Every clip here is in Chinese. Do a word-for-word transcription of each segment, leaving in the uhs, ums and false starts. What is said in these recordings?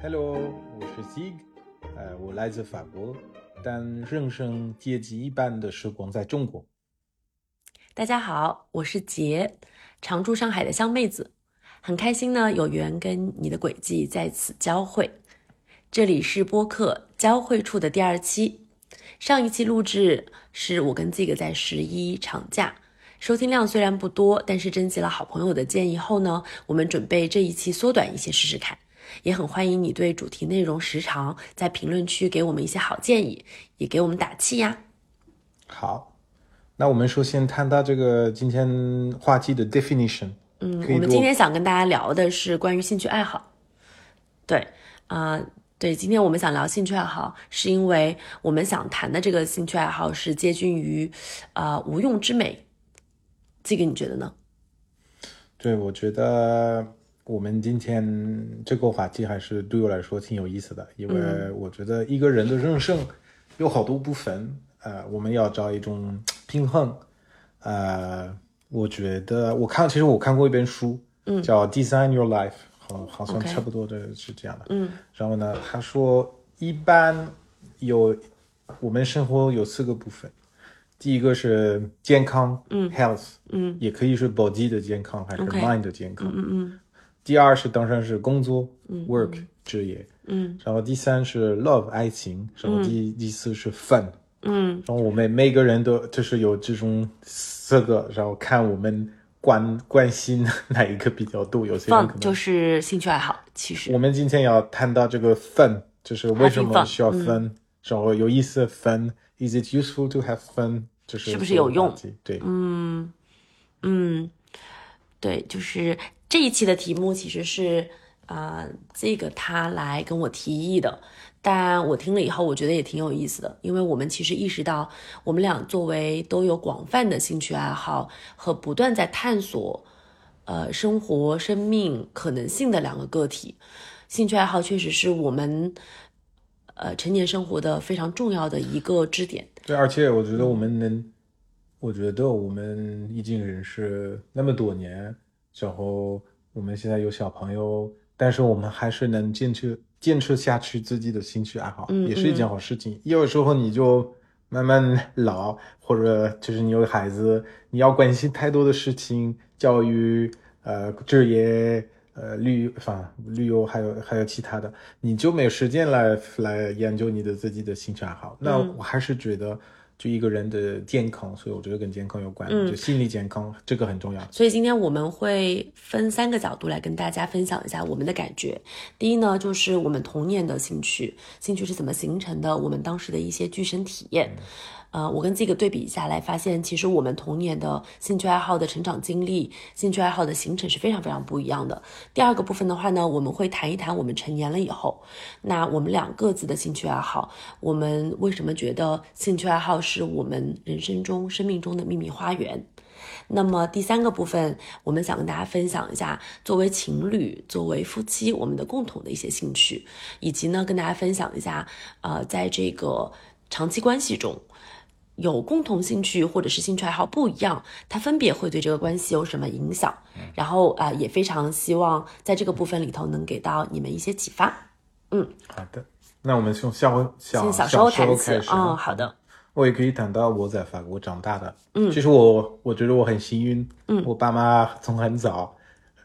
Hello， 我是 Zig， 呃，我来自法国，但人生阶级一半的时光在中国。大家好，我是杰，常驻上海的香妹子，很开心呢，有缘跟你的轨迹在此交汇。这里是播客交汇处的第二期，上一期录制是我跟 Zig 在十一长假。收听量虽然不多，但是征集了好朋友的建议后呢，我们准备这一期缩短一些试试看，也很欢迎你对主题内容时长在评论区给我们一些好建议，也给我们打气呀。好，那我们首先谈到这个今天话题的 definition。 嗯，我们今天想跟大家聊的是关于兴趣爱好。对啊、呃对，今天我们想聊兴趣爱好，是因为我们想谈的这个兴趣爱好是接近于呃无用之美。这个你觉得呢？对，我觉得我们今天这个话题还是对我来说挺有意思的，因为我觉得一个人的人生有好多部分，呃，我们要找一种平衡。呃，我觉得我看，其实我看过一本书，嗯，叫《Design Your Life》，好，好像差不多的是这样的。嗯，然后呢，他说一般有我们生活有四个部分。第一个是健康，嗯 ，health， 嗯，也可以是 body 的健康，还是 mind 的健康， okay, 嗯嗯。第二是当然是工作，嗯 ，work 职业，嗯。然后第三是 love 爱情，然后第、嗯、第四是 fun， 嗯。然后我们每个人都就是有这种四个，然后看我们关关心哪一个比较多。有些人可能 fun 就是兴趣爱好，其实我们今天要谈到这个 fun， 就是为什么需要 fun，、嗯、然后有意思 fun。Is it useful to have fun？ 就是是不是有用？对，嗯嗯，对，就是这一期的题目其实是啊、呃，这个他来跟我提议的，但我听了以后我觉得也挺有意思的，因为我们其实意识到我们俩作为都有广泛的兴趣爱好和不断在探索呃生活生命可能性的两个个体，兴趣爱好确实是我们。呃，成年生活的非常重要的一个支点。对，而且我觉得我们能，我觉得我们已经认识那么多年，然后我们现在有小朋友，但是我们还是能坚持坚持下去自己的兴趣爱好，嗯、也是一件好事情。嗯、有时候你就慢慢老，或者就是你有孩子，你要关心太多的事情，教育、呃，职业。呃，旅游，反旅游还有还有其他的，你就没有时间来来研究你的自己的兴趣爱好。那我还是觉得，就一个人的健康、嗯，所以我觉得跟健康有关，嗯、就心理健康这个很重要。所以今天我们会分三个角度来跟大家分享一下我们的感觉。第一呢，就是我们童年的兴趣，兴趣是怎么形成的，我们当时的一些具身体验。嗯呃，我跟这个对比下来，发现其实我们童年的兴趣爱好的成长经历，兴趣爱好的形成是非常非常不一样的。第二个部分的话呢，我们会谈一谈我们成年了以后，那我们俩各自的兴趣爱好，我们为什么觉得兴趣爱好是我们人生中生命中的秘密花园。那么第三个部分，我们想跟大家分享一下作为情侣作为夫妻我们的共同的一些兴趣，以及呢跟大家分享一下呃，在这个长期关系中有共同兴趣或者是兴趣爱好不一样，它分别会对这个关系有什么影响，然后啊、呃、也非常希望在这个部分里头能给到你们一些启发。嗯，好的，那我们从小小小时候谈起。嗯，好的，我也可以谈到我在法国长大的。嗯，其实我我觉得我很幸运，嗯，我爸妈从很早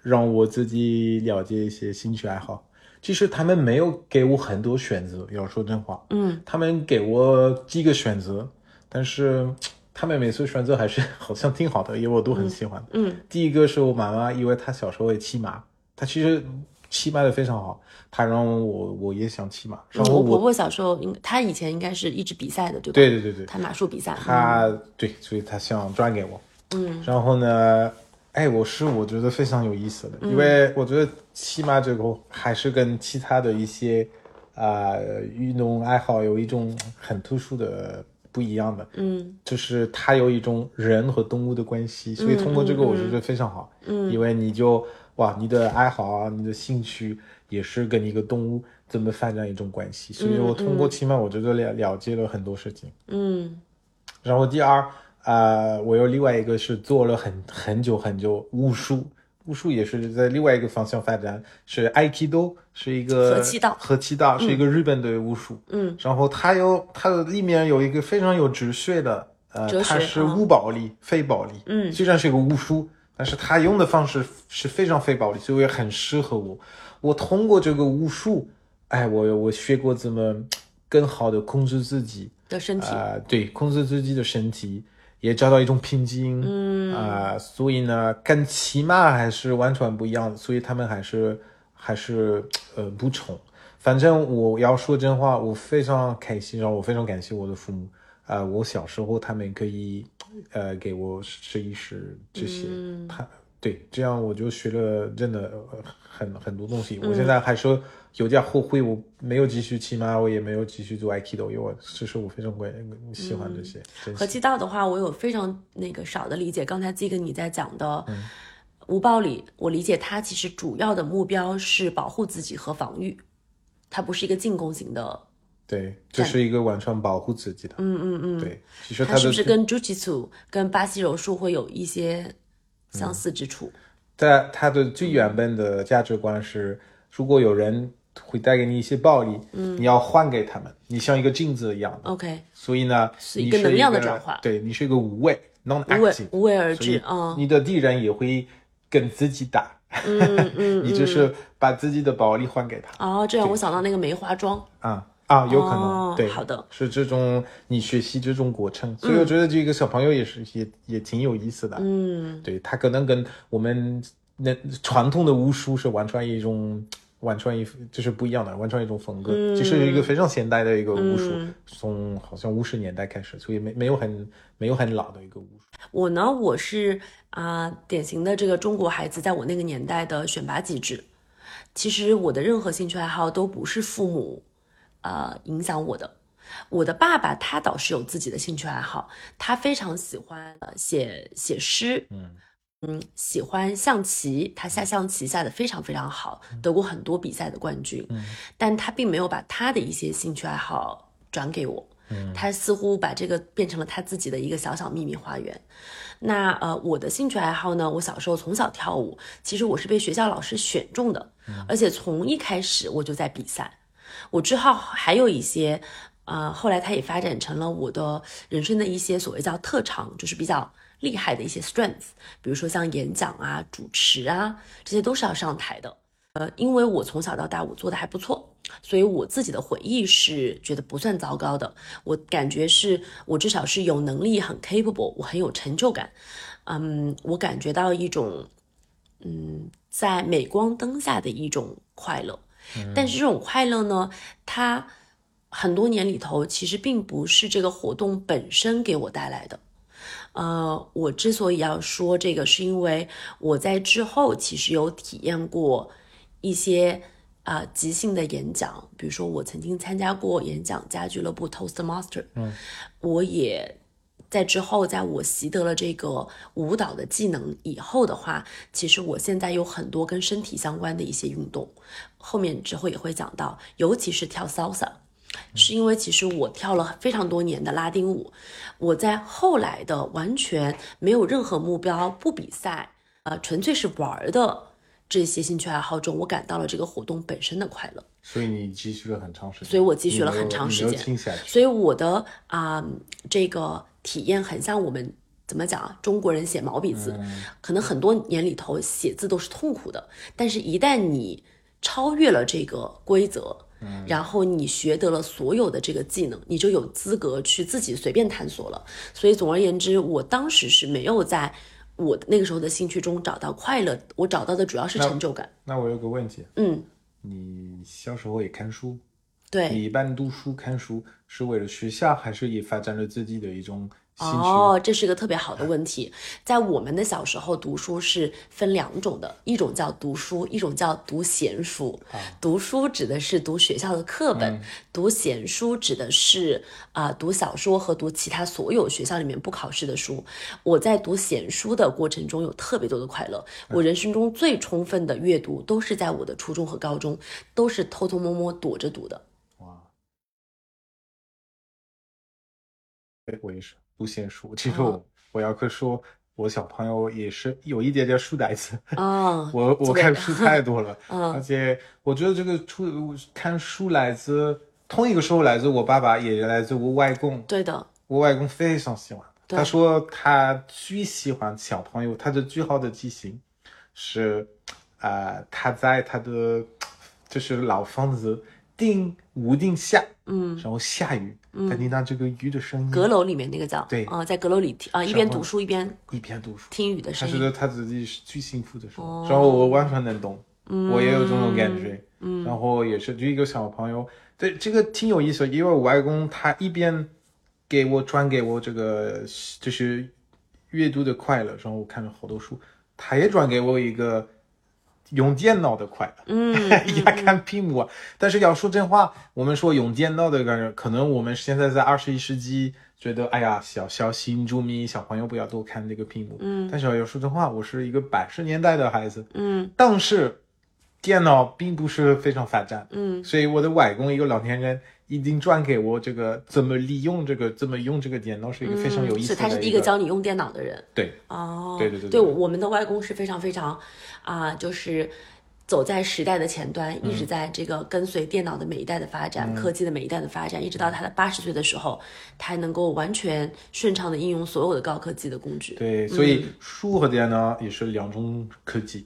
让我自己了解一些兴趣爱好。其实他们没有给我很多选择，要说真话，嗯，他们给我几个选择。但是他们每次选择还是好像挺好的，因为我都很喜欢。嗯，嗯第一个是我妈妈，因为她小时候也骑马，她其实骑马的非常好，她让我我也想骑马。然后我、嗯、我婆婆小时候，她以前应该是一直比赛的，对吧？对对对对，她马术比赛。她、嗯、对，所以她想转给我。嗯，然后呢，哎，我是我觉得非常有意思的，嗯、因为我觉得骑马这个还是跟其他的一些啊、呃、运动爱好有一种很特殊的。不一样的，嗯，就是它有一种人和动物的关系，所以通过这个我觉得非常好，嗯，嗯因为你就哇，你的爱好啊，你的兴趣也是跟一个动物怎么发展一种关系，所以我通过骑马我觉得了、嗯、了解了很多事情，嗯，然后第二，呃，我有另外一个是做了很很久很久武术，巫术也是在另外一个方向发展，是 Aikido， 是一个合气道，合气道是一个日本的巫术。嗯，然后它有它的里面有一个非常有哲学的，呃，它是无暴力、哦、非暴力。嗯，虽然是一个巫术，但是它用的方式是非常非暴力，所以也很适合我。我通过这个巫术，哎，我我学过怎么更好的控制自己的身体，啊、呃，对，控制自己的身体。也找到一种平静，嗯啊、呃，所以呢，跟骑马还是完全不一样的，所以他们还是还是呃不同。反正我要说真话，我非常开心，然后我非常感谢我的父母啊、呃，我小时候他们可以呃给我试一试这些，嗯、他对这样我就学了真的很很多东西。我现在还说有点后悔，我没有继续骑马，我也没有继续做 Aikido， 因为我这是我非常喜欢这些。嗯、合气道的话，我有非常那个少的理解。刚才 Zig 你在讲的、嗯、无暴力，我理解它其实主要的目标是保护自己和防御，它不是一个进攻型的。对，这是一个完全保护自己的。嗯嗯嗯，对，其实它是不是跟 Jujitsu 跟巴西柔术会有一些相似之处？嗯、但它的最原本的价值观是，如果有人会带给你一些暴力，嗯，你要还给他们，你像一个镜子一样的。OK， 所以呢，是一个能量的转化。对，你是一个无畏 ，non-active， 无畏而治啊。你的敌人也会跟自己打，嗯嗯，你就是把自己的暴力还给他。哦，这让我想到那个梅花桩啊啊，有可能、哦、对，好的，是这种你学习这种过程，所以我觉得这个小朋友也是也也挺有意思的，嗯，对他可能跟我们那传统的巫术是完全一种。完全一就是不一样的，完全一种风格，嗯、就是一个非常现代的一个巫术，嗯、从好像五十年代开始，所以没没有很没有很老的一个巫术。我呢，我是啊、呃、典型的这个中国孩子，在我那个年代的选拔机制。其实我的任何兴趣爱好都不是父母呃影响我的。我的爸爸他倒是有自己的兴趣爱好，他非常喜欢、呃、写写诗，嗯。嗯，喜欢象棋，他下象棋下得非常非常好，得过很多比赛的冠军。嗯，但他并没有把他的一些兴趣爱好转给我，嗯，他似乎把这个变成了他自己的一个小小秘密花园。那呃，我的兴趣爱好呢，我小时候从小跳舞，其实我是被学校老师选中的，嗯，而且从一开始我就在比赛。我之后还有一些，呃，后来他也发展成了我的人生的一些所谓叫特长，就是比较厉害的一些 strength， 比如说像演讲啊、主持啊，这些都是要上台的。呃，因为我从小到大我做的还不错，所以我自己的回忆是觉得不算糟糕的。我感觉是我至少是有能力，很 capable， 我很有成就感。嗯，我感觉到一种嗯，在镁光灯下的一种快乐。但是这种快乐呢，它很多年里头其实并不是这个活动本身给我带来的。呃，我之所以要说这个，是因为我在之后其实有体验过一些啊、呃、即兴的演讲，比如说我曾经参加过演讲家俱乐部 Toastmaster， 嗯，我也在之后，在我习得了这个舞蹈的技能以后的话，其实我现在有很多跟身体相关的一些运动，后面之后也会讲到，尤其是跳 Salsa。是因为其实我跳了非常多年的拉丁舞，我在后来的完全没有任何目标，不比赛，呃，纯粹是玩的这些兴趣爱好中，我感到了这个活动本身的快乐。所以你积蓄了很长时间。所以我积蓄了很长时间。所以我的啊、呃，这个体验很像我们怎么讲啊？中国人写毛笔字，嗯、可能很多年里头写字都是痛苦的，但是一旦你超越了这个规则。然后你学得了所有的这个技能，你就有资格去自己随便探索了。所以总而言之，我当时是没有在我那个时候的兴趣中找到快乐，我找到的主要是成就感。那, 那我有个问题，嗯，你小时候也看书，对，你一般读书看书是为了学校，还是也发展了自己的一种兴趣？哦，这是一个特别好的问题。在我们的小时候，读书是分两种的，一种叫读书，一种叫读闲书。啊、读书指的是读学校的课本，嗯、读闲书指的是啊、呃、读小说和读其他所有学校里面不考试的书。我在读闲书的过程中有特别多的快乐，我人生中最充分的阅读都是在我的初中和高中，都是偷偷摸摸躲着读的。哇，我也是。读闲书，其实我、哦、我要可说我小朋友也是有一点点书呆子啊，我我看书太多了，而且我觉得这个出看书来自同一个时候，来自我爸爸，也来自我外公。对的，我外公非常喜欢，他说他最喜欢小朋友，他的最好的记性是啊、呃，他在他的就是老房子定屋顶下，嗯，然后下雨。他听到这个雨的声音，阁楼里面那个叫对啊、呃，在阁楼里啊、呃，一边读书一边一边读书听雨的声音，他觉得他自己是最幸福的时候、哦。然后我完全能懂、嗯，我也有这种感觉。嗯，然后也是就一个小朋友，对这个挺有意思，因为我外公他一边给我传给我这个就是阅读的快乐，然后我看了好多书，他也转给我一个用电脑的快乐，嗯，也看屏幕啊、嗯。但是要说真话，我们说用电脑的感觉，可能我们现在在二十一世纪，觉得哎呀，小小心注意，小朋友不要多看这个屏幕。嗯，但是要说真话，我是一个八十年代的孩子，嗯，当时电脑并不是非常发展，嗯，所以我的外公一个老年人已经转给我这个怎么利用这个怎么用这个电脑，是一个非常有意思的、嗯。所以他是第一个教你用电脑的人。对，哦，对对对 对, 对, 对, 对，我们的外公是非常非常啊、呃，就是走在时代的前端、嗯，一直在这个跟随电脑的每一代的发展，嗯、科技的每一代的发展，一直到他的八十岁的时候，他能够完全顺畅的应用所有的高科技的工具。对，所以书和电脑也是两种科技，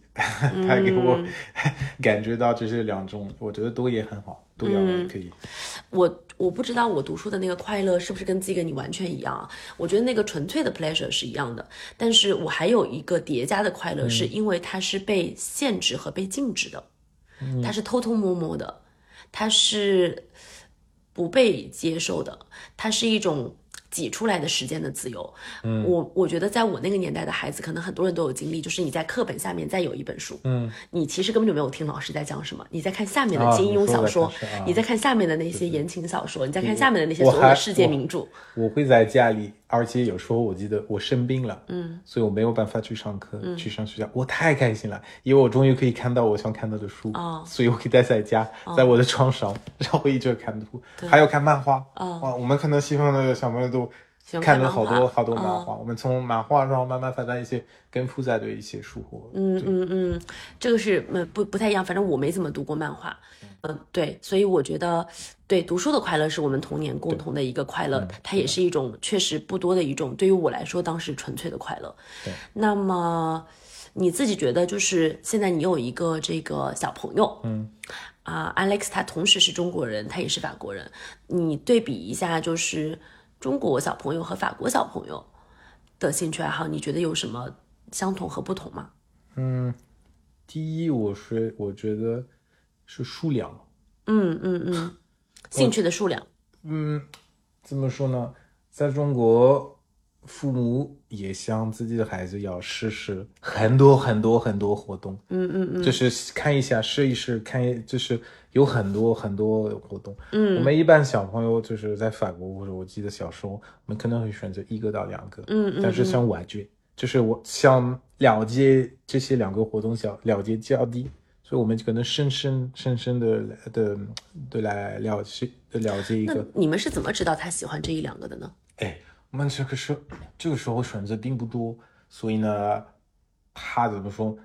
嗯、他给我感觉到这是两种，我觉得都也很好。对啊，可以。我我不知道我读书的那个快乐是不是跟自己跟你完全一样啊？我觉得那个纯粹的 pleasure 是一样的，但是我还有一个叠加的快乐，是因为它是被限制和被禁止的，嗯、它是偷偷摸摸的，它是不被接受的，它是一种挤出来的时间的自由。嗯，我我觉得在我那个年代的孩子，可能很多人都有经历，就是你在课本下面再有一本书，嗯，你其实根本就没有听老师在讲什么，你在看下面的金庸小说，啊 你, 啊、你在看下面的那些言情小说，你在看下面的那些所有的世界名著。我, 我会在家里，而且有时候我记得我生病了，嗯，所以我没有办法去上课，嗯、去上学校，我太开心了，因为我终于可以看到我想看到的书，哦、所以我可以待在家，哦、在我的床上，然后一直看书，还有看漫画，哦、啊，我们可能西方的小朋友都。看了好多好多漫画、哦，我们从漫画上慢慢发展一些跟复杂的一些书活。嗯嗯嗯，这个是不不太一样，反正我没怎么读过漫画。嗯、呃，对，所以我觉得对读书的快乐是我们童年共同的一个快乐，它也是一种确实不多的一种，对于我来说当时纯粹的快乐。对，那么你自己觉得就是现在你有一个这个小朋友，嗯。啊、呃、，Alex 他同时是中国人，他也是法国人，你对比一下就是。中国小朋友和法国小朋友的兴趣爱好，你觉得有什么相同和不同吗？嗯，第一，我是我觉得是数量。嗯嗯嗯，兴趣的数量。嗯，怎么说呢？在中国，父母也想自己的孩子要试试很多很多很多活动。嗯嗯嗯，就是看一下试一试，看一就是。有很多很多活动，嗯，我们一般小朋友就是在法国，或者我记得小时候，我们可能会选择一个到两个，嗯，嗯但是像玩具，就是我想了解这些两个活动，想了解较低，所以我们可能深深深深的的对来了解了解一个。你们是怎么知道他喜欢这一两个的呢？哎，我们这个时这个时候选择并不多，所以呢，他怎么说？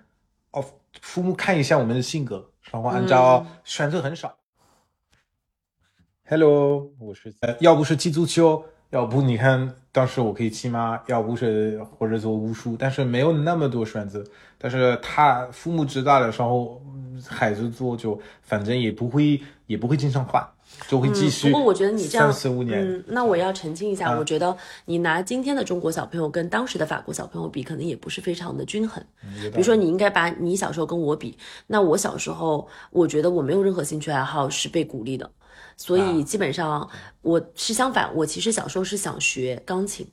哦，父母看一下我们的性格。然后按照选择很少、嗯、Hello 我是在要不是踢足球，要不你看当时我可以骑马，要不是或者做武术，但是没有那么多选择，但是他父母知道的时候孩子做就反正也不会也不会经常换，就会继续、嗯、不过我觉得你这样三十五年、嗯、那我要澄清一下、啊、我觉得你拿今天的中国小朋友跟当时的法国小朋友比可能也不是非常的均衡、嗯、比如说你应该把你小时候跟我比，那我小时候我觉得我没有任何兴趣爱好是被鼓励的，所以基本上我是相反，我其实小时候是想学钢琴，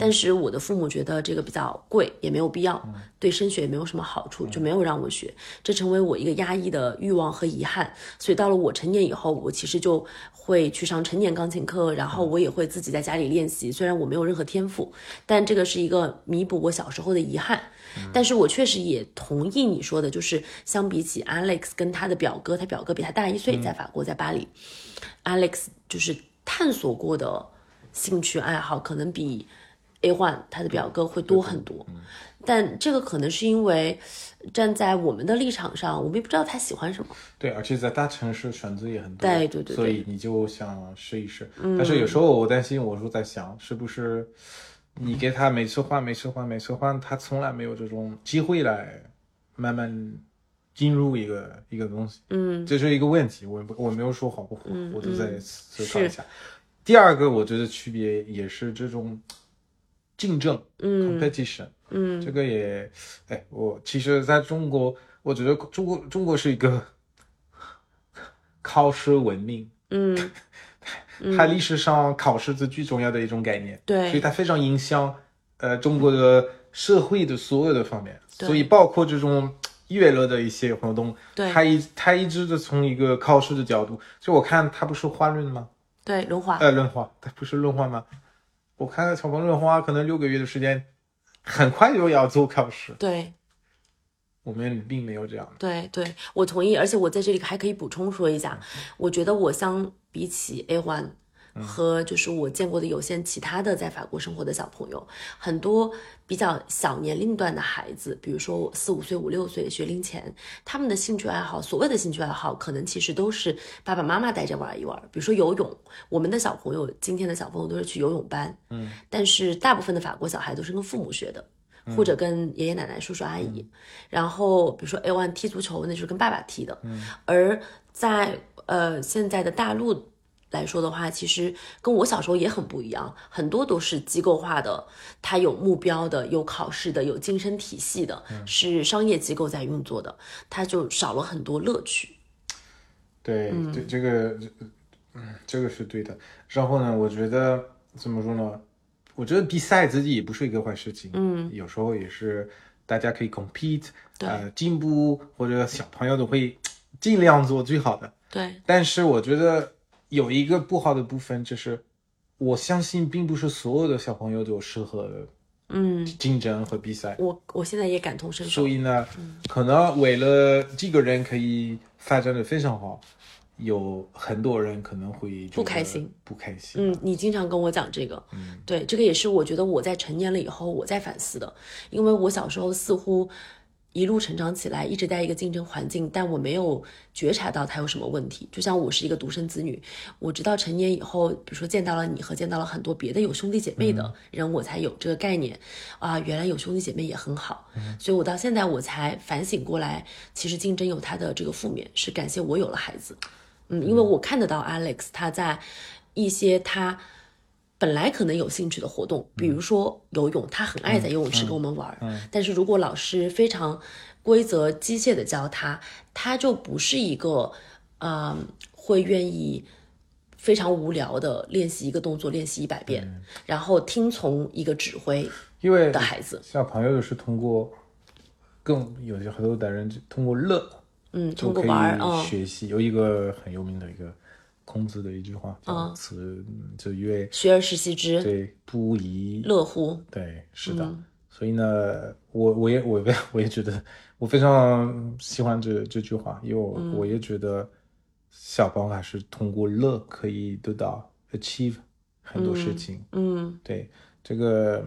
但是我的父母觉得这个比较贵，也没有必要，对升学也没有什么好处，就没有让我学，这成为我一个压抑的欲望和遗憾，所以到了我成年以后，我其实就会去上成年钢琴课，然后我也会自己在家里练习，虽然我没有任何天赋，但这个是一个弥补我小时候的遗憾。但是我确实也同意你说的，就是相比起 Alex 跟他的表哥，他表哥比他大一岁，在法国在巴黎， Alex 就是探索过的兴趣爱好可能比 A 一 它的表格会多很多，但这个可能是因为站在我们的立场上，我们也不知道他喜欢什么。对，而且在大城市选择也很多，对对对，所以你就想试一试、嗯、但是有时候我担心，我说在想是不是你给他每次换每次换每次换，他从来没有这种机会来慢慢进入一个一个东西，嗯，这是一个问题，我我没有说好不好、嗯、我就再思考一下。第二个我觉得区别也是这种竞争，嗯 ，competition， 嗯，这个也，哎，我其实在中国，我觉得中国中国是一个考试文明，嗯，它历史上考试是最重要的一种概念，对、嗯，所以它非常影响呃中国的社会的所有的方面，所以包括这种娱乐的一些活动，对，它一它一直的从一个考试的角度，所以我看它不是花论吗？对，轮滑，呃，轮滑，它不是轮滑吗？我看看小鹏论花可能六个月的时间很快就要做考试，对，我们并没有这样的，对对，我同意。而且我在这里还可以补充说一下、嗯、我觉得我相比起 A 一 和就是我见过的有些其他的在法国生活的小朋友，很多比较小年龄段的孩子，比如说四五岁五六岁学龄前，他们的兴趣爱好，所谓的兴趣爱好可能其实都是爸爸妈妈带着玩一玩，比如说游泳，我们的小朋友今天的小朋友都是去游泳班，嗯，但是大部分的法国小孩都是跟父母学的，或者跟爷爷奶奶叔叔阿姨、嗯、然后比如说 A 一 踢足球那就是跟爸爸踢的、嗯、而在呃现在的大陆来说的话，其实跟我小时候也很不一样，很多都是机构化的，它有目标的，有考试的，有晋升体系的、嗯、是商业机构在运作的，它就少了很多乐趣。对、嗯、对，这个这个是对的。然后呢，我觉得怎么说呢，我觉得比赛自己也不是一个坏事情，嗯，有时候也是大家可以 compete， 呃进步，或者小朋友都会尽量做最好的。对，但是我觉得有一个不好的部分，就是我相信并不是所有的小朋友都适合嗯竞争和比赛。嗯、我我现在也感同身受。所以呢、嗯，可能为了这个人可以发展的非常好，有很多人可能会不开心，不开心。嗯，你经常跟我讲这个，嗯，对，这个也是我觉得我在成年了以后我在反思的，因为我小时候似乎一路成长起来一直在一个竞争环境，但我没有觉察到它有什么问题。就像我是一个独生子女，我直到成年以后，比如说见到了你和见到了很多别的有兄弟姐妹的人、嗯、我才有这个概念啊，原来有兄弟姐妹也很好、嗯、所以我到现在我才反省过来，其实竞争有它的这个负面，是感谢我有了孩子。嗯，因为我看得到 Alex 他在一些他本来可能有兴趣的活动，比如说游泳，他很爱在游泳池跟我们玩、嗯嗯嗯、但是如果老师非常规则机械的教他，他就不是一个呃会愿意非常无聊的练习一个动作练习一百遍、嗯、然后听从一个指挥的孩子。小朋友是通过更有些很多的人通过乐，嗯，通过玩学习、嗯、有一个很有名的一个孔子的一句话叫此、嗯、就曰学而时习之，对，不亦乐乎。对，是的、嗯、所以呢我我也我也我也觉得我非常喜欢这这句话，因为我、嗯、我也觉得小朋友还是通过乐可以得到 achieve 很多事情。 嗯, 嗯对，这个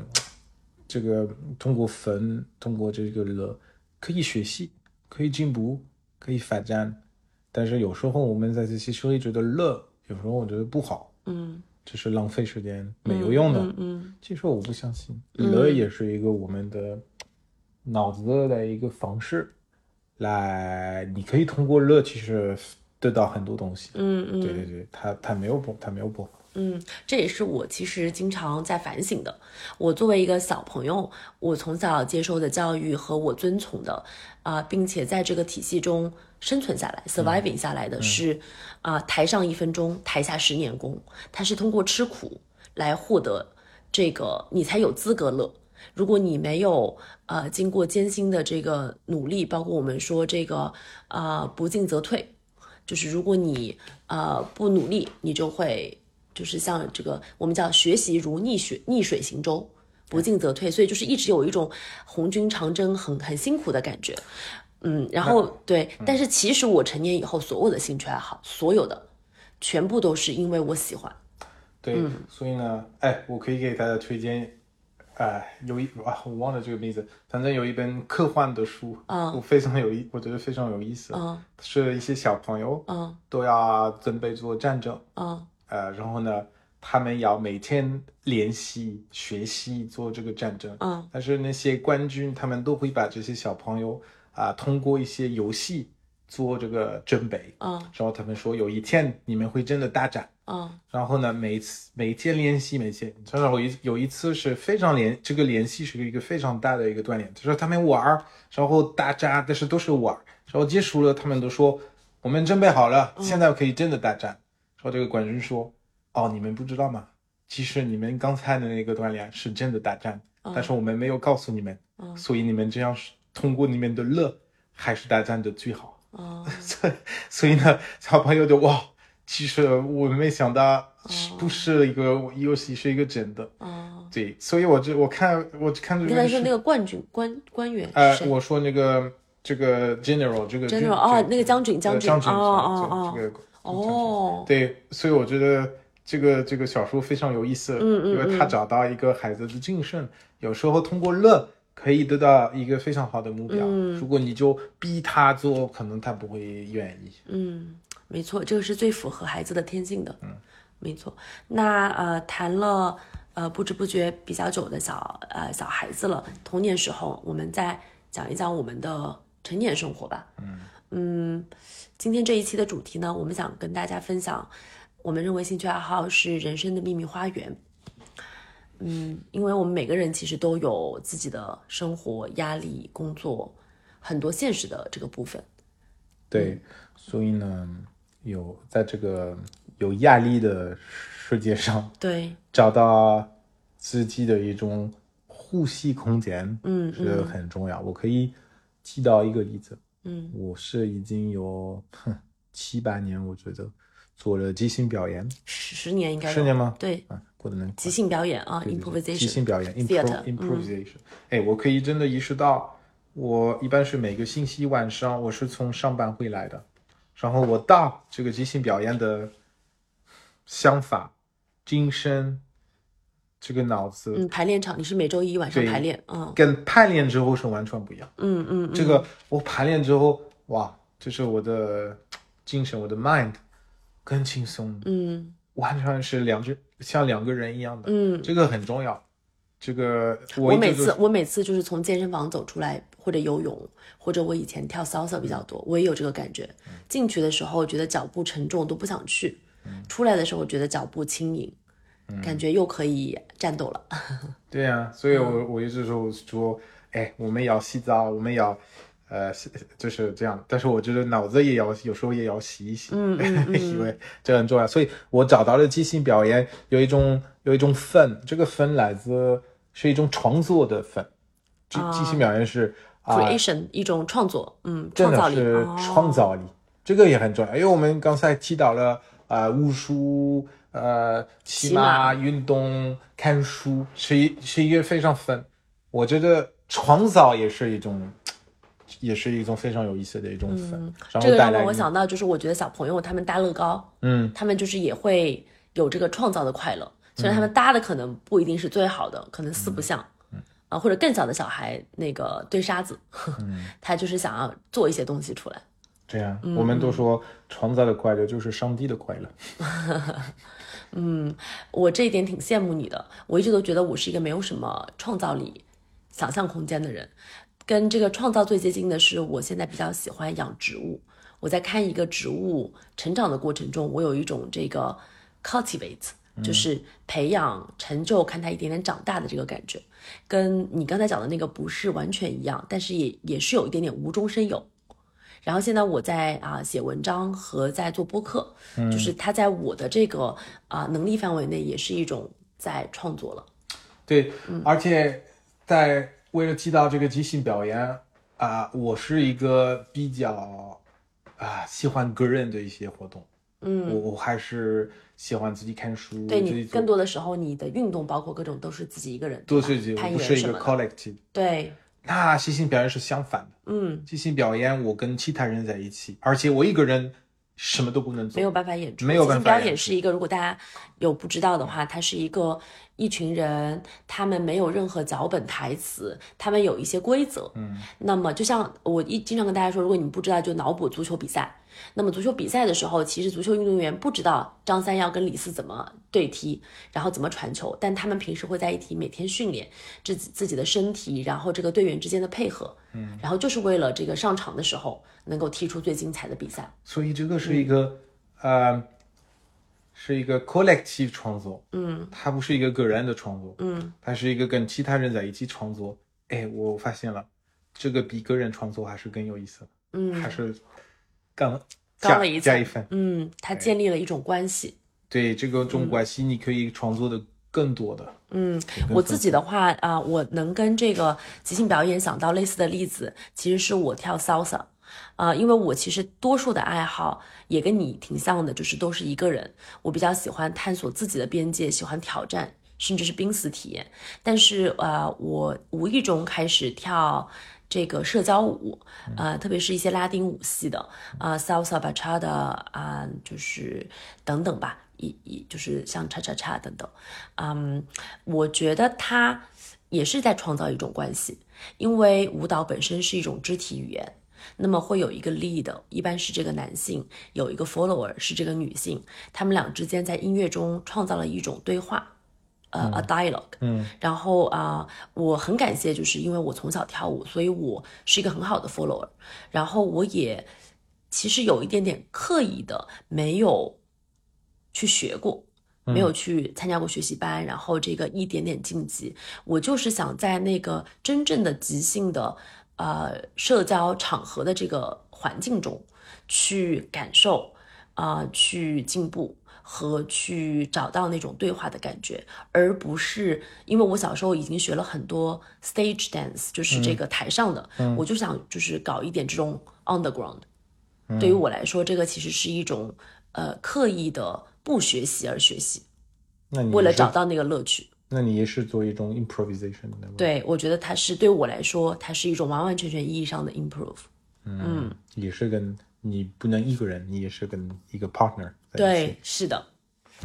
这个通过分通过这个乐可以学习，可以进步，可以发展。但是有时候我们在这些社会觉得乐，有时候我觉得不好，嗯，就是浪费时间，没有用的，嗯 嗯, 嗯，其实我不相信、嗯、乐也是一个我们的脑子的一个方式，来，你可以通过乐其实得到很多东西，嗯嗯，对对对，它它没有不，它没有不好，嗯，这也是我其实经常在反省的。我作为一个小朋友，我从小接受的教育和我遵从的啊、呃，并且在这个体系中生存下来 surviving 下来的是啊、嗯嗯呃，台上一分钟台下十年功，它是通过吃苦来获得这个你才有资格乐。如果你没有呃经过艰辛的这个努力，包括我们说这个呃不进则退，就是如果你呃不努力，你就会就是像这个我们叫学习如逆水逆水行舟，不进则退，所以就是一直有一种红军长征很很辛苦的感觉。嗯，然后对、嗯，但是其实我成年以后所有的兴趣爱好，所有的全部都是因为我喜欢。对，嗯、所以呢，哎，我可以给大家推荐呃有一啊我忘了这个名字，反正有一本科幻的书，嗯，我非常有意我觉得非常有意思，嗯，是一些小朋友，嗯，都要准备做战争，嗯，呃然后呢他们要每天练习学习做这个战争，嗯，但是那些冠军他们都会把这些小朋友啊、呃、通过一些游戏做这个准备，嗯，然后他们说有一天你们会真的大战，嗯，然后呢每次每天练习每天，然后有一次是非常练这个练习是一个非常大的一个锻炼，就是他们玩然后大战，但是都是玩，然后结束了他们都说我们准备好了，现在可以真的大战，嗯，然后这个冠军说哦，你们不知道吗？其实你们刚才的那个锻炼是真的大战，嗯，但是我们没有告诉你们，嗯，所以你们这样通过你们的乐还是大战的最好。嗯，所以呢，小朋友就哇，其实我没想到不是一个游戏，嗯，是一个真的。嗯，对，所以我这我看我看这个，你刚才说那个冠军官官员，呃，我说那个这个 general 这个 general 啊，那个将军将军将军哦哦这个哦，对，所以我觉得。这个这个小说非常有意思，嗯嗯嗯，因为他找到一个孩子的精神，有时候通过乐可以得到一个非常好的目标，嗯，如果你就逼他做可能他不会愿意，嗯，没错，这个是最符合孩子的天性的，嗯，没错。那呃谈了呃不知不觉比较久的小呃小孩子了，童年时候，我们再讲一讲我们的成年生活吧。嗯嗯，今天这一期的主题呢，我们想跟大家分享我们认为兴趣爱好是人生的秘密花园。嗯，因为我们每个人其实都有自己的生活压力工作很多现实的这个部分，对，嗯，所以呢有在这个有压力的世界上，对，找到自己的一种呼吸空间，嗯，是很重要，嗯，我可以提到一个例子，嗯，我是已经有七八年我觉得做了即兴表演，十年应该十年吗？对啊，过得能即兴表演啊 ，improvisation， 即兴表演 ，theater， improvisation。哎，嗯，我可以真的意识到，我一般是每个星期晚上我是从上班回来的，然后我到这个即兴表演的想法、精神、这个脑子，嗯，排练场你是每周一晚上排练，嗯，跟排练之后是完全不一样，嗯 嗯, 嗯，这个我排练之后，哇，这是我的精神，我的 mind。更轻松，嗯，完全是两只像两个人一样的，嗯，这个很重要。这个 我, 我每次我每次就是从健身房走出来，或者游泳，或者我以前跳 Salsa 比较多，我也有这个感觉。嗯，进去的时候觉得脚步沉重都不想去，嗯，出来的时候觉得脚步轻盈，嗯，感觉又可以战斗了。对啊，所以我我一直说说，哎，我们要洗澡，我们要。呃，就是这样，但是我觉得脑子也要有时候也要洗一洗，嗯嗯嗯，因为这很重要。所以我找到了即兴表演，有一种有一种氛，这个氛来自是一种创作的氛。即、啊、即兴表演是 creation、啊、一种创作，嗯，创造力，真的是创造力，哦，这个也很重要。因为我们刚才提到了呃武术、呃骑马运动、看书，是一是一个非常氛。我觉得创造也是一种。也是一种非常有意思的一种粉，嗯，然后这个让我想到就是我觉得小朋友他们搭乐高，嗯，他们就是也会有这个创造的快乐，嗯，虽然他们搭的可能不一定是最好的，可能四不像，嗯嗯，啊，或者更小的小孩那个堆沙子，嗯，他就是想要做一些东西出来，这样，嗯，我们都说创造的快乐就是上帝的快乐。嗯，我这一点挺羡慕你的，我一直都觉得我是一个没有什么创造力想象空间的人，跟这个创造最接近的是我现在比较喜欢养植物，我在看一个植物成长的过程中，我有一种这个 cultivate， 就是培养成就，看它一点点长大的这个感觉，跟你刚才讲的那个不是完全一样，但是也也是有一点点无中生有。然后现在我在啊写文章和在做播客，就是它在我的这个啊能力范围内也是一种在创作了，对，嗯，而且在为了提到这个即兴表演啊，呃，我是一个比较啊，呃、喜欢个人的一些活动，嗯，我我还是喜欢自己看书。对，你更多的时候，你的运动包括各种都是自己一个人，都是自己，不是一个 collective。对，那即兴表演是相反的，嗯，即兴表演我跟其他人在一起，而且我一个人什么都不能做，没有办法演出。没有办法演出。即兴表演是一个，如果大家有不知道的话，它是一个一群人，他们没有任何脚本台词，他们有一些规则。嗯，那么就像我一经常跟大家说，如果你不知道，就脑补足球比赛。那么足球比赛的时候，其实足球运动员不知道张三要跟李四怎么对踢，然后怎么传球，但他们平时会在一起每天训练自己自己的身体，然后这个队员之间的配合。嗯，然后就是为了这个上场的时候能够踢出最精彩的比赛。所以这个是一个、嗯、呃，是一个 collective 创作。嗯，它不是一个个人的创作。嗯，它是一个跟其他人在一起创作。哎，我发现了，这个比个人创作还是更有意思。嗯，还是干了加了一加一分。嗯，它建立了一种关系。对，这个种关系你可以创作的更多的。嗯，我自己的话啊、呃，我能跟这个即兴表演想到类似的例子，其实是我跳 Salsa 啊、呃，因为我其实多数的爱好也跟你挺像的，就是都是一个人。我比较喜欢探索自己的边界，喜欢挑战，甚至是濒死体验。但是呃，我无意中开始跳这个社交舞，呃，特别是一些拉丁舞系的啊、呃、，Salsa、Bachata 啊，就是等等吧。就是像叉叉叉等等，嗯，我觉得它也是在创造一种关系，因为舞蹈本身是一种肢体语言，那么会有一个 lead， 一般是这个男性，有一个 follower 是这个女性，他们俩之间在音乐中创造了一种对话。呃、uh, ，a dialogue， 嗯，然后啊， uh, 我很感谢，就是因为我从小跳舞，所以我是一个很好的 follower， 然后我也其实有一点点刻意的没有去学过，没有去参加过学习班、嗯、然后这个一点点晋级，我就是想在那个真正的即兴的呃社交场合的这个环境中去感受啊、呃、去进步和去找到那种对话的感觉，而不是因为我小时候已经学了很多 stage dance， 就是这个台上的、嗯、我就想就是搞一点这种 on the ground、嗯、对于我来说这个其实是一种呃刻意的不学习而学习，那你为了找到那个乐趣。那你也是做一种 improvisation 的。对，我觉得它是对我来说它是一种完完全全意义上的 improve。 嗯, 嗯，也是跟你不能一个人，你也是跟一个 partner。 对，是的。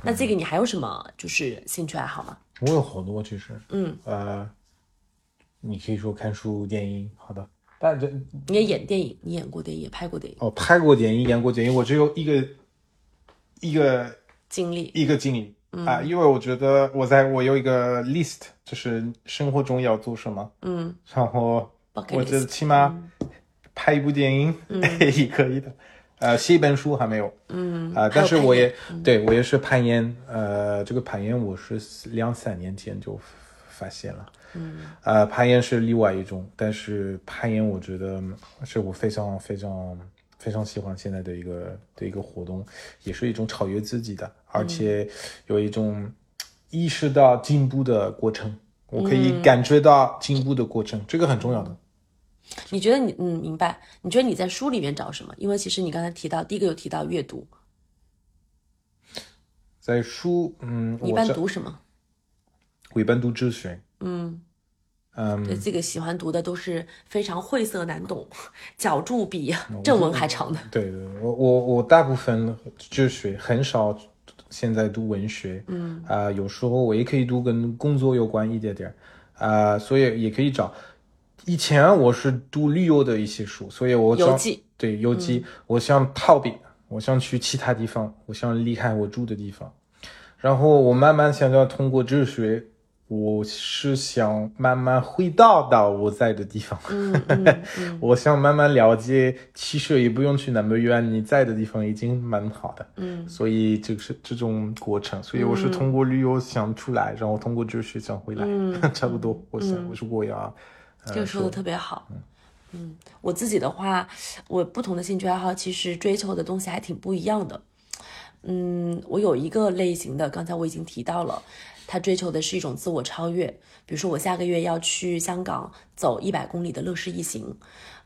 那这个你还有什么就是兴趣爱好吗？我有好多其实。嗯，呃你可以说看书、电影。好的，但这你也演电影，你演过电影也拍过电影。哦，拍过电影演过电影，我只有一个一个经历，一个经历、嗯、啊，因为我觉得我在我有一个 list， 就是生活中要做什么，嗯，然后我觉得起码拍一部电影、嗯、也可以的，呃，写一本书还没有，嗯啊、呃，但是我也对我也是攀岩，呃，这个攀岩我是两三年前就发现了，嗯，呃，攀岩是另外一种，但是攀岩我觉得是我非常非常。非常喜欢现在的一个的一个活动，也是一种超越自己的，而且有一种意识到进步的过程、嗯、我可以感觉到进步的过程、嗯、这个很重要的。你觉得你嗯明白你觉得你在书里面找什么？因为其实你刚才提到第一个有提到阅读，在书嗯你一般读什么？ 我, 我一般读哲学。嗯嗯、um, ，这个喜欢读的都是非常晦涩难懂，脚注比正文还长的。对对，我我我大部分哲学，很少现在读文学。嗯啊、呃，有时候我也可以读跟工作有关一点点啊、呃，所以也可以找。以前我是读旅游的一些书，所以我游记对游记、嗯，我想逃避，我想去其他地方，我想离开我住的地方，然后我慢慢想要通过哲学。我是想慢慢回到到我在的地方、嗯嗯嗯、我想慢慢了解，其实也不用去那么远，你在的地方已经蛮好的。嗯，所以就是这种过程，所以我是通过旅游想出来、嗯、然后通过哲学想回来、嗯、差不多我想、嗯、我说我要这个说的特别好。嗯嗯，我自己的话，我不同的兴趣爱好其实追求的东西还挺不一样的。嗯，我有一个类型的刚才我已经提到了，他追求的是一种自我超越，比如说我下个月要去香港走一百公里的乐施一行，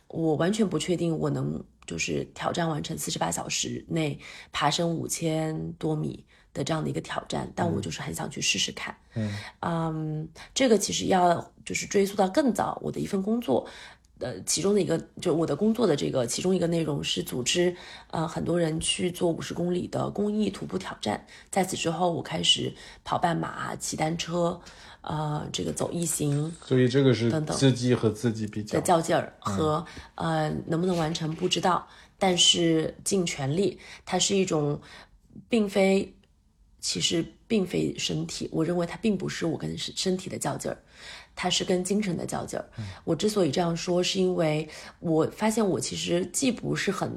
我完全不确定我能就是挑战完成四十八小时内爬升五千多米的这样的一个挑战，但我就是很想去试试看。嗯，嗯，这个其实要就是追溯到更早，我的一份工作呃，其中的一个就我的工作的这个其中一个内容是组织呃很多人去做五十公里的公益徒步挑战。在此之后，我开始跑半马、骑单车，呃，这个走一行，所以这个是自己和自己比较的较劲儿和、嗯、呃能不能完成不知道，但是尽全力。它是一种，并非其实并非身体，我认为它并不是我跟身体的较劲儿。它是跟精神的较劲儿。我之所以这样说，是因为我发现我其实既不是很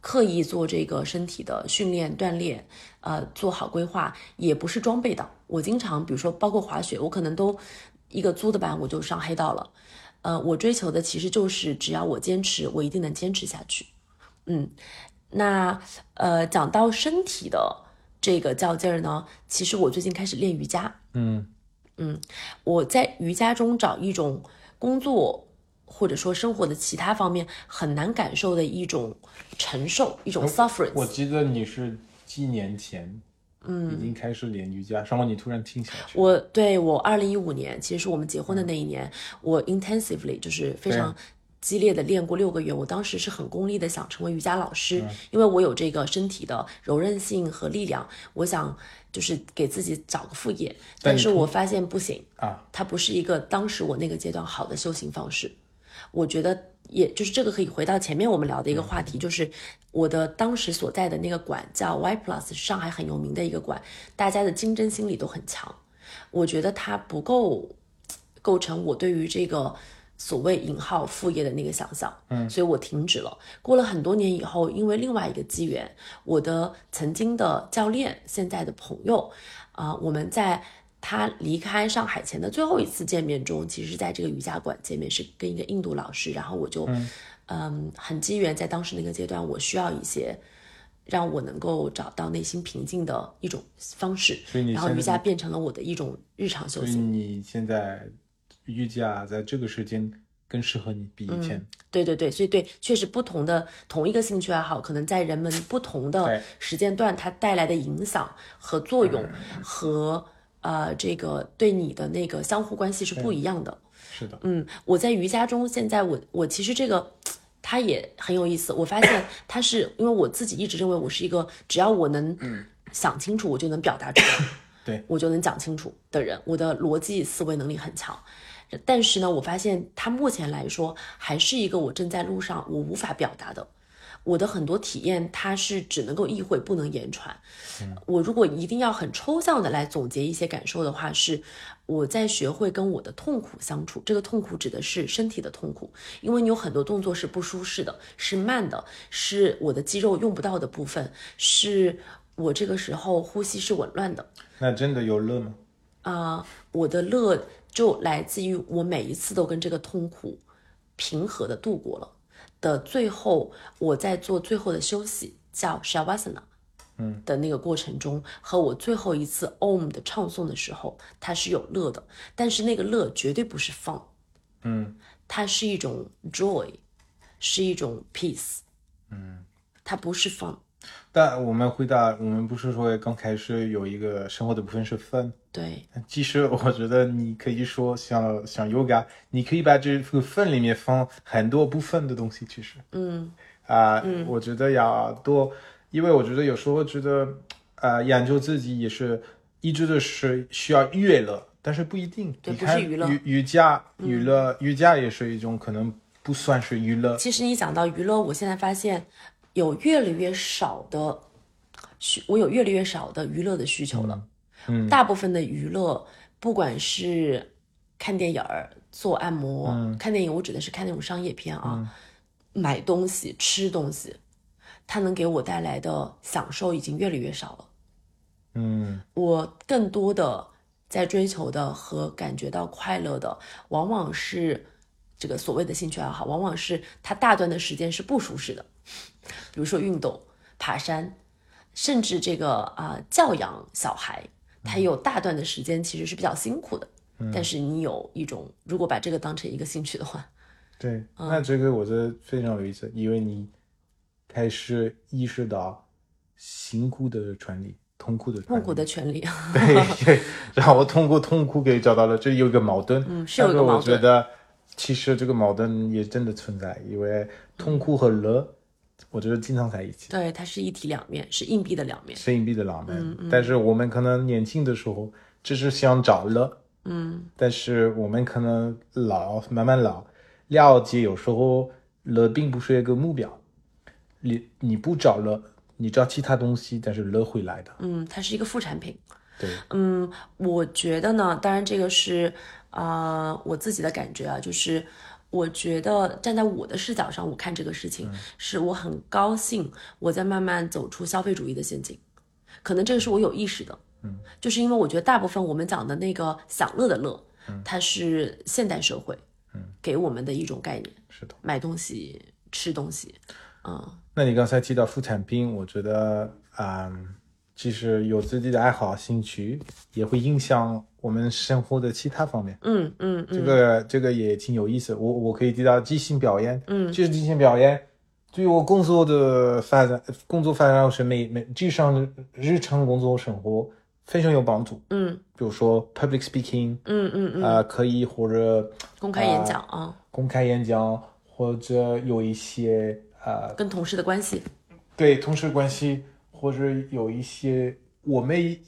刻意做这个身体的训练锻炼，呃，做好规划，也不是装备党。我经常，比如说包括滑雪，我可能都一个租的板我就上黑道了。呃，我追求的其实就是只要我坚持，我一定能坚持下去。嗯，那呃，讲到身体的这个较劲儿呢，其实我最近开始练瑜伽。嗯。嗯，我在瑜伽中找一种工作或者说生活的其他方面很难感受的一种承受，一种 suffering。 我记得你是几年前嗯已经开始练瑜伽，然后你突然听下去。我对我二零一五年，其实是我们结婚的那一年，嗯、我 intensively 就是非常激烈的练过六个月。我当时是很功利的想成为瑜伽老师，嗯、因为我有这个身体的柔韧性和力量，我想。就是给自己找个副业，但是我发现不行啊，它不是一个当时我那个阶段好的修行方式。我觉得也就是这个可以回到前面我们聊的一个话题，嗯、就是我的当时所在的那个馆叫 Y Plus， 上海很有名的一个馆，大家的竞争心理都很强。我觉得它不够构成我对于这个所谓引号副业的那个想象，嗯，所以我停止了。过了很多年以后，因为另外一个机缘，我的曾经的教练，现在的朋友，啊、呃，我们在他离开上海前的最后一次见面中，其实在这个瑜伽馆见面是跟一个印度老师，然后我就，嗯，嗯很机缘，在当时那个阶段，我需要一些让我能够找到内心平静的一种方式，然后瑜伽变成了我的一种日常修行。所以你现在。瑜伽在这个时间更适合你比以前，嗯、对对对，所以对，确实不同的同一个兴趣爱好，可能在人们不同的时间段，它带来的影响和作用和、嗯、呃这个对你的那个相互关系是不一样的。是的，嗯，我在瑜伽中，现在我我其实这个它也很有意思。我发现它是因为我自己一直认为我是一个只要我能想清楚，我就能表达出来，对我就能讲清楚的人，我的逻辑思维能力很强。但是呢，我发现它目前来说还是一个我正在路上我无法表达的，我的很多体验它是只能够意会不能言传。我如果一定要很抽象的来总结一些感受的话，是我在学会跟我的痛苦相处。这个痛苦指的是身体的痛苦，因为你有很多动作是不舒适的，是慢的，是我的肌肉用不到的部分，是我这个时候呼吸是紊乱的。那真的有乐吗？啊、呃，我的乐就来自于我每一次都跟这个痛苦平和的度过了的最后，我在做最后的休息叫 Shavasana 的那个过程中，嗯、和我最后一次 Om 的唱诵的时候，它是有乐的，但是那个乐绝对不是 Fun，嗯、它是一种 joy， 是一种 peace，嗯、它不是 Fun。但我们回答，我们不是说刚开始有一个生活的部分是 fun， 对，其实我觉得你可以说像像 yoga， 你可以把这个 fun 里面放很多不 fun 的东西，其实嗯啊、呃嗯、我觉得要多，因为我觉得有时候觉得呃研究自己也是一直都是需要娱乐，但是不一定，对，不是娱乐，瑜伽娱乐、嗯、瑜伽也是一种可能不算是娱乐。其实你讲到娱乐，我现在发现有越来越少的，我有越来越少的娱乐的需求了。嗯，嗯大部分的娱乐，不管是看电影、做按摩、嗯、看电影，我指的是看那种商业片啊，嗯、买东西、吃东西，它能给我带来的享受已经越来越少了。嗯，我更多的在追求的和感觉到快乐的，往往是这个所谓的兴趣爱好，往往是它大段的时间是不舒适的。比如说运动、爬山，甚至这个啊、呃、教养小孩，他有大段的时间其实是比较辛苦的。嗯、但是你有一种，如果把这个当成一个兴趣的话，对，嗯、那这个我觉得非常有意思，因为你开始意识到辛苦的权利、痛苦的痛苦的权利，对，然后我通过痛苦给找到了，这有一个矛盾，嗯，是有一个矛盾。但是我觉得其实这个矛盾也真的存在，因为痛苦和乐我觉得经常在一起，对，它是一体两面，是硬币的两面，是硬币的两面、嗯嗯、但是我们可能年轻的时候只是想找乐，嗯，但是我们可能老慢慢老了解，有时候乐并不是一个目标，你你不找乐，你找其他东西，但是乐会来的，嗯，它是一个副产品，对，嗯，我觉得呢，当然这个是啊、呃、我自己的感觉啊，就是我觉得站在我的视角上，我看这个事情、嗯、是我很高兴我在慢慢走出消费主义的陷阱，可能这个是我有意识的，嗯，就是因为我觉得大部分我们讲的那个享乐的乐、嗯、它是现代社会给我们的一种概念，是的，买东西吃东西，嗯，那你刚才提到副产品，我觉得嗯，其实有自己的爱好兴趣也会影响我们生活的其他方面，嗯嗯，这个这个也挺有意思，我我可以提到即兴表演，嗯，就是即兴表演对于我工作的发展工作发展是每每日常日常工作生活非常有帮助，嗯，比如说 public speaking， 嗯嗯嗯，啊、呃，可以或者公开演讲啊、呃，公开演讲或者有一些啊、呃，跟同事的关系，对同事关系，或者有一些我们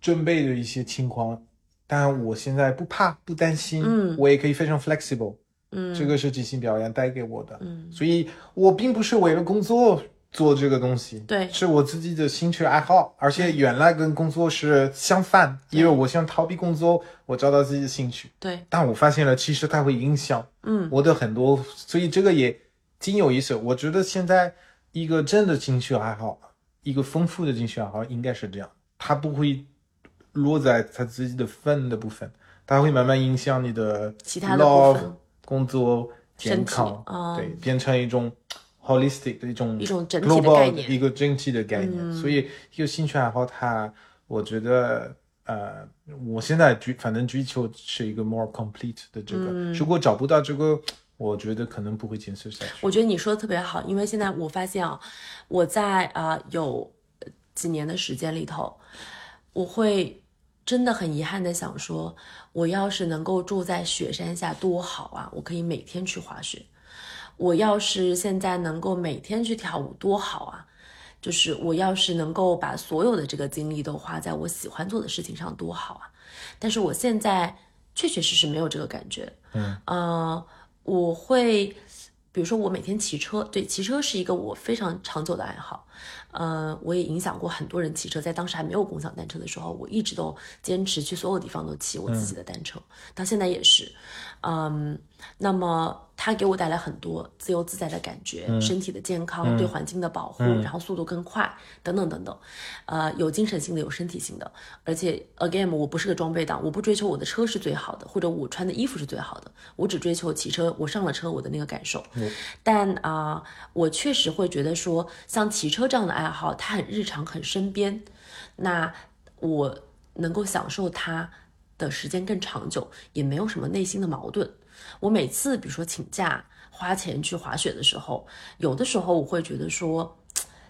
准备的一些情况，但我现在不怕不担心，嗯，我也可以非常 flexible， 嗯，这个是即兴表演带给我的，嗯，所以我并不是为了工作。做这个东西，对，是我自己的兴趣爱好，而且原来跟工作是相反，因为我想逃避工作，我找到自己的兴趣，对，但我发现了其实它会影响嗯我的很多、嗯、所以这个也挺有意思，我觉得现在一个真的兴趣爱好，一个丰富的兴趣爱好应该是这样，它不会落在它自己的分的部分，它会慢慢影响你的其他的部分，工作健康、嗯、对，变成一种holistic 的一种一种整体的概念，一个整体的概念、嗯、所以一个兴趣爱好它我觉得呃，我现在反正追求是一个 more complete 的这个、嗯、如果找不到这个我觉得可能不会坚持下去。我觉得你说的特别好，因为现在我发现啊，我在啊、呃、有几年的时间里头，我会真的很遗憾的想说，我要是能够住在雪山下多好啊，我可以每天去滑雪，我要是现在能够每天去跳舞多好啊，就是我要是能够把所有的这个精力都花在我喜欢做的事情上多好啊，但是我现在确确实实没有这个感觉，嗯，呃，我会比如说我每天骑车，对，骑车是一个我非常长久的爱好，呃，我也影响过很多人骑车，在当时还没有共享单车的时候，我一直都坚持去所有地方都骑我自己的单车、嗯、到现在也是，嗯，那么它给我带来很多自由自在的感觉、嗯、身体的健康、嗯、对环境的保护、嗯、然后速度更快等等等等，呃，有精神性的有身体性的，而且 again 我不是个装备党，我不追求我的车是最好的或者我穿的衣服是最好的，我只追求骑车我上了车我的那个感受、嗯、但啊、呃，我确实会觉得说像骑车这样的爱好它很日常很身边，那我能够享受它的时间更长久，也没有什么内心的矛盾。我每次比如说请假花钱去滑雪的时候，有的时候我会觉得说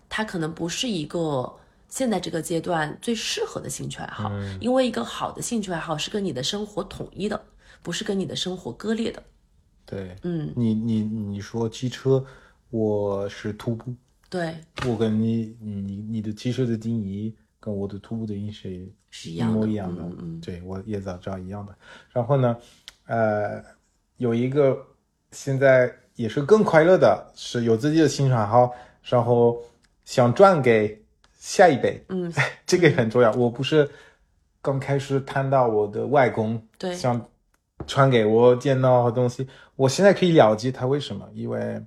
它可能不是一个现在这个阶段最适合的兴趣爱好、嗯、因为一个好的兴趣爱好是跟你的生活统一的，不是跟你的生活割裂的，对，嗯，你你你说骑车我是徒步，对，我跟你你你的骑车的定义跟我的徒步的定义是一模一样的，嗯嗯，对，我也早知道一样的。然后呢，呃，有一个现在也是更快乐的，是有自己的兴趣爱好，然后想转给下一辈，嗯，这个也很重要。我不是刚开始谈到我的外公，对，想传给我电脑和东西，我现在可以了解他为什么，因为。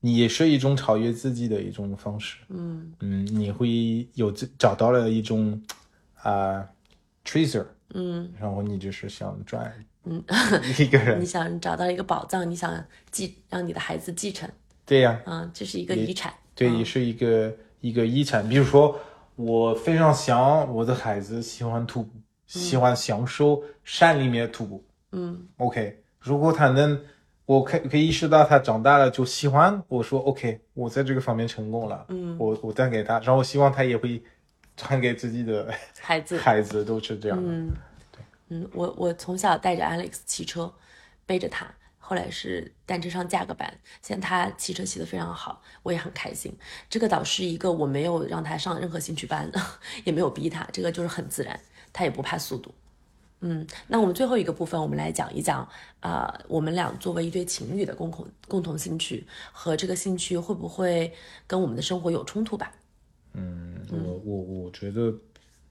你也是一种超越自己的一种方式，嗯嗯，你会有找到了一种啊、呃、treasure， 嗯，然后你就是想转，嗯，一个人，你想找到一个宝藏，你想继让你的孩子继承，对呀、啊，嗯，这是一个遗产，对，嗯、也是一个一个遗产。比如说，我非常想我的孩子喜欢徒步，嗯、喜欢享受山里面的徒步，嗯 ，OK， 如果他能。我可可以意识到他长大了就喜欢我，说 OK 我在这个方面成功了，嗯，我我带给他，然后我希望他也会传给自己的孩子孩子都是这样的，嗯对，嗯，我我从小带着 Alex 骑车，背着他后来是单车上架个班，现在他骑车骑得非常好，我也很开心。这个倒是一个我没有让他上任何兴趣班，也没有逼他，这个就是很自然，他也不怕速度。嗯，那我们最后一个部分，我们来讲一讲啊、呃，我们俩作为一对情侣的共同共同兴趣和这个兴趣会不会跟我们的生活有冲突吧？嗯，我我我觉得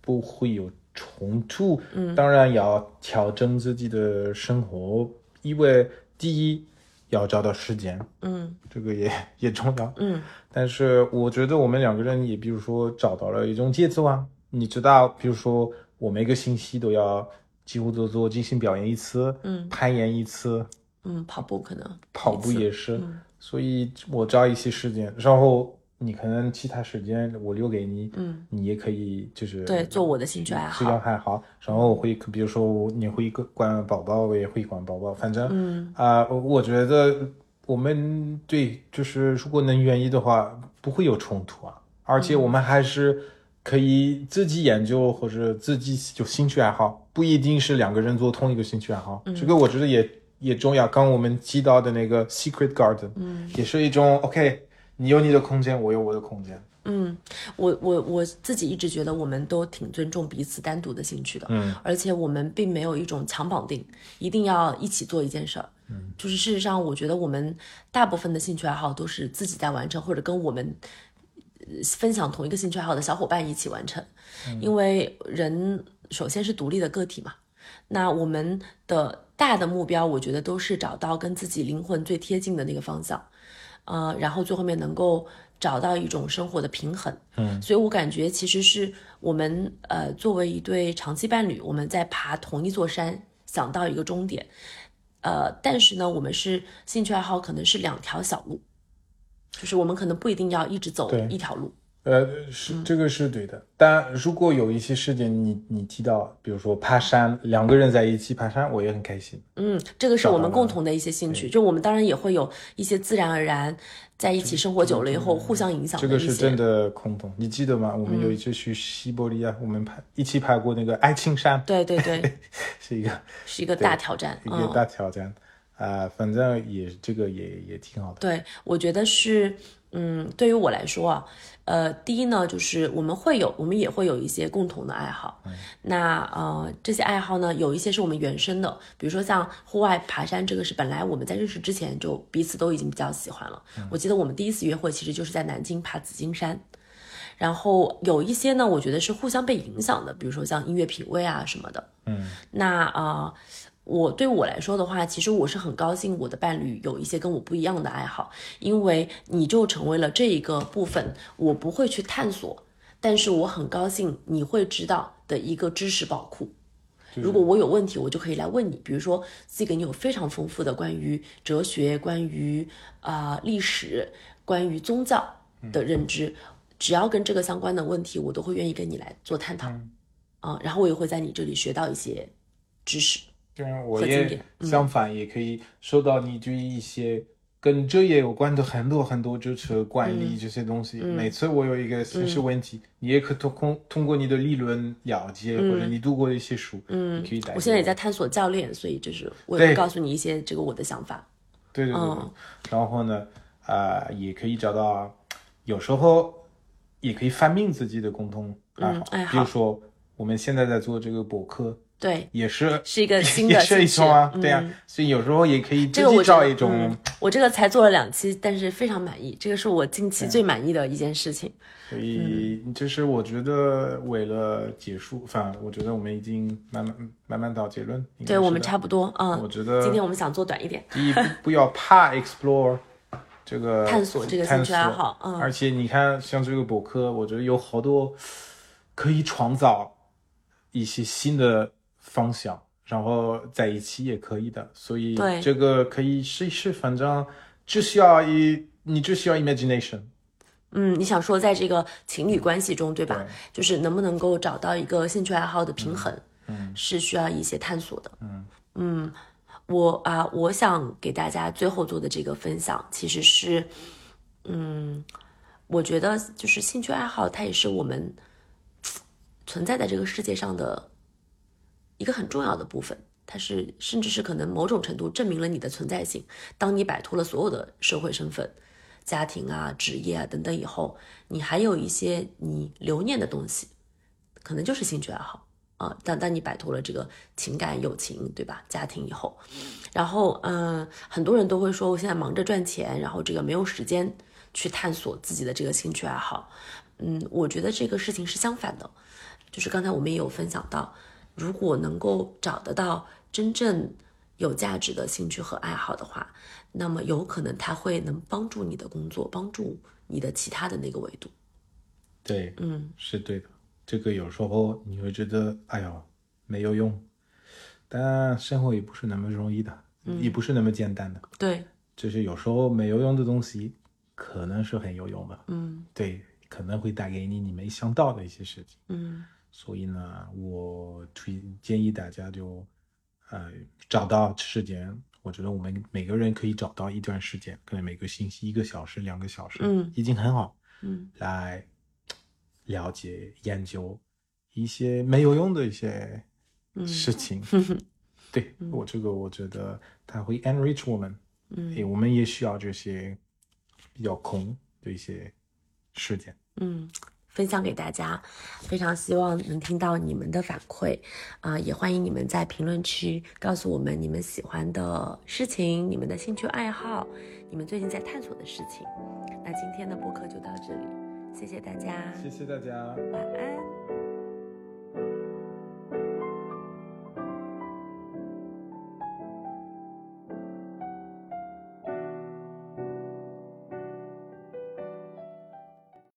不会有冲突。嗯，当然要调整自己的生活，因为第一要找到时间，嗯，这个也也重要，嗯。但是我觉得我们两个人也，比如说找到了一种节奏啊，你知道，比如说我每个星期都要。几乎都做即兴表演一次，嗯，攀岩一次，嗯，跑步可能跑步也是、嗯、所以我找一些时间，然后你可能其他时间我留给你，嗯，你也可以就是对做我的兴趣爱好，兴趣爱好，然后我会比如说你会管宝宝，我也会管宝宝，反正嗯啊、呃，我觉得我们对就是如果能愿意的话不会有冲突啊，而且我们还是可以自己研究或者自己有兴趣爱好。不一定是两个人做同一个兴趣爱好、嗯、这个我觉得也也重要。刚我们提到的那个 secret garden、嗯、也是一种 OK， 你有你的空间，我有我的空间。嗯，我我我自己一直觉得我们都挺尊重彼此单独的兴趣的，嗯，而且我们并没有一种强绑定，一定要一起做一件事儿。嗯，就是事实上，我觉得我们大部分的兴趣爱好都是自己在完成，或者跟我们分享同一个兴趣爱好的小伙伴一起完成，嗯、因为人。首先是独立的个体嘛，那我们的大的目标我觉得都是找到跟自己灵魂最贴近的那个方向，呃，然后最后面能够找到一种生活的平衡。嗯，所以我感觉其实是我们呃作为一对长期伴侣，我们在爬同一座山想到一个终点，呃，但是呢我们是兴趣爱好可能是两条小路，就是我们可能不一定要一直走一条路。呃，是这个是对的，但如果有一些事情你你提到，比如说爬山，两个人在一起爬山，我也很开心。嗯，这个是我们共同的一些兴趣，就我们当然也会有一些自然而然在一起生活久了以后互相影响的一些。这个是真的空洞，你记得吗？我们有一次去西伯利亚，我们爬一起爬过那个爱琴山。对对对，是一个是一个大挑战，一个大挑战啊、呃，反正也这个也也挺好的。对，我觉得是，嗯，对于我来说啊。呃，第一呢，就是我们会有，我们也会有一些共同的爱好。嗯、那呃，这些爱好呢，有一些是我们原生的，比如说像户外爬山，这个是本来我们在认识之前就彼此都已经比较喜欢了。嗯、我记得我们第一次约会其实就是在南京爬紫金山，然后有一些呢，我觉得是互相被影响的，比如说像音乐品味啊什么的。嗯，那啊。呃我对我来说的话，其实我是很高兴我的伴侣有一些跟我不一样的爱好，因为你就成为了这一个部分我不会去探索，但是我很高兴你会知道的一个知识宝库。如果我有问题我就可以来问你，比如说 Zig 你有非常丰富的关于哲学，关于、呃、历史，关于宗教的认知，只要跟这个相关的问题我都会愿意跟你来做探讨、嗯、然后我也会在你这里学到一些知识。我也相反也可以收到你对一些跟这也有关的很多很多支持管理这些东西、嗯嗯、每次我有一个形式问题、嗯、你也可以通通过你的理论了解、嗯、或者你读过的一些书、嗯、你可以带我现在也在探索教练，所以就是我也会告诉你一些这个我的想法。对对 对, 对、嗯、然后呢呃，也可以找到有时候也可以发明自己的共同爱好、嗯、比如说我们现在在做这个博客，对，也是是一个新的兴趣啊、嗯，对啊，所以有时候也可以自己找一种、这个我嗯。我这个才做了两期，但是非常满意，这个是我近期最满意的一件事情。所以，就是我觉得为了结束，反正我觉得我们已经慢慢慢慢到结论。对，我们差不多嗯，我觉得今天我们想做短一点。第一，不要怕 explore 这个探索这个兴趣爱好、嗯，而且你看，像这个博客，我觉得有好多可以创造一些新的。方向，然后在一起也可以的，所以这个可以试一试，反正只需要一你只需要 imagination。 嗯，你想说在这个情侣关系中对吧，对，就是能不能够找到一个兴趣爱好的平衡、嗯嗯、是需要一些探索的。嗯嗯，我啊、呃、我想给大家最后做的这个分享其实是嗯我觉得就是兴趣爱好它也是我们存在在这个世界上的一个很重要的部分，它是甚至是可能某种程度证明了你的存在性。当你摆脱了所有的社会身份、家庭啊、职业啊等等以后，你还有一些你留念的东西，可能就是兴趣爱好啊。但当你摆脱了这个情感、友情，对吧？家庭以后，然后嗯、呃，很多人都会说我现在忙着赚钱，然后这个没有时间去探索自己的这个兴趣爱好。嗯，我觉得这个事情是相反的，就是刚才我们也有分享到，如果能够找得到真正有价值的兴趣和爱好的话，那么有可能它会能帮助你的工作，帮助你的其他的那个维度。对，嗯，是对的。这个有时候你会觉得哎呦没有用，但生活也不是那么容易的、嗯、也不是那么简单的。对，就是有时候没有用的东西可能是很有用的。嗯，对，可能会带给你你没想到的一些事情。嗯，所以呢我推建议大家就呃找到时间，我觉得我们每个人可以找到一段时间，可能每个星期一个小时两个小时、嗯、已经很好。嗯，来了解研究一些没有用的一些事情、嗯、对、嗯、我这个我觉得它会 enrich 我们、嗯欸、我们也需要这些比较空的一些事件，嗯，分享给大家，非常希望能听到你们的反馈啊、呃，也欢迎你们在评论区告诉我们你们喜欢的事情、你们的兴趣爱好、你们最近在探索的事情。那今天的播客就到这里，谢谢大家，谢谢大家，晚安。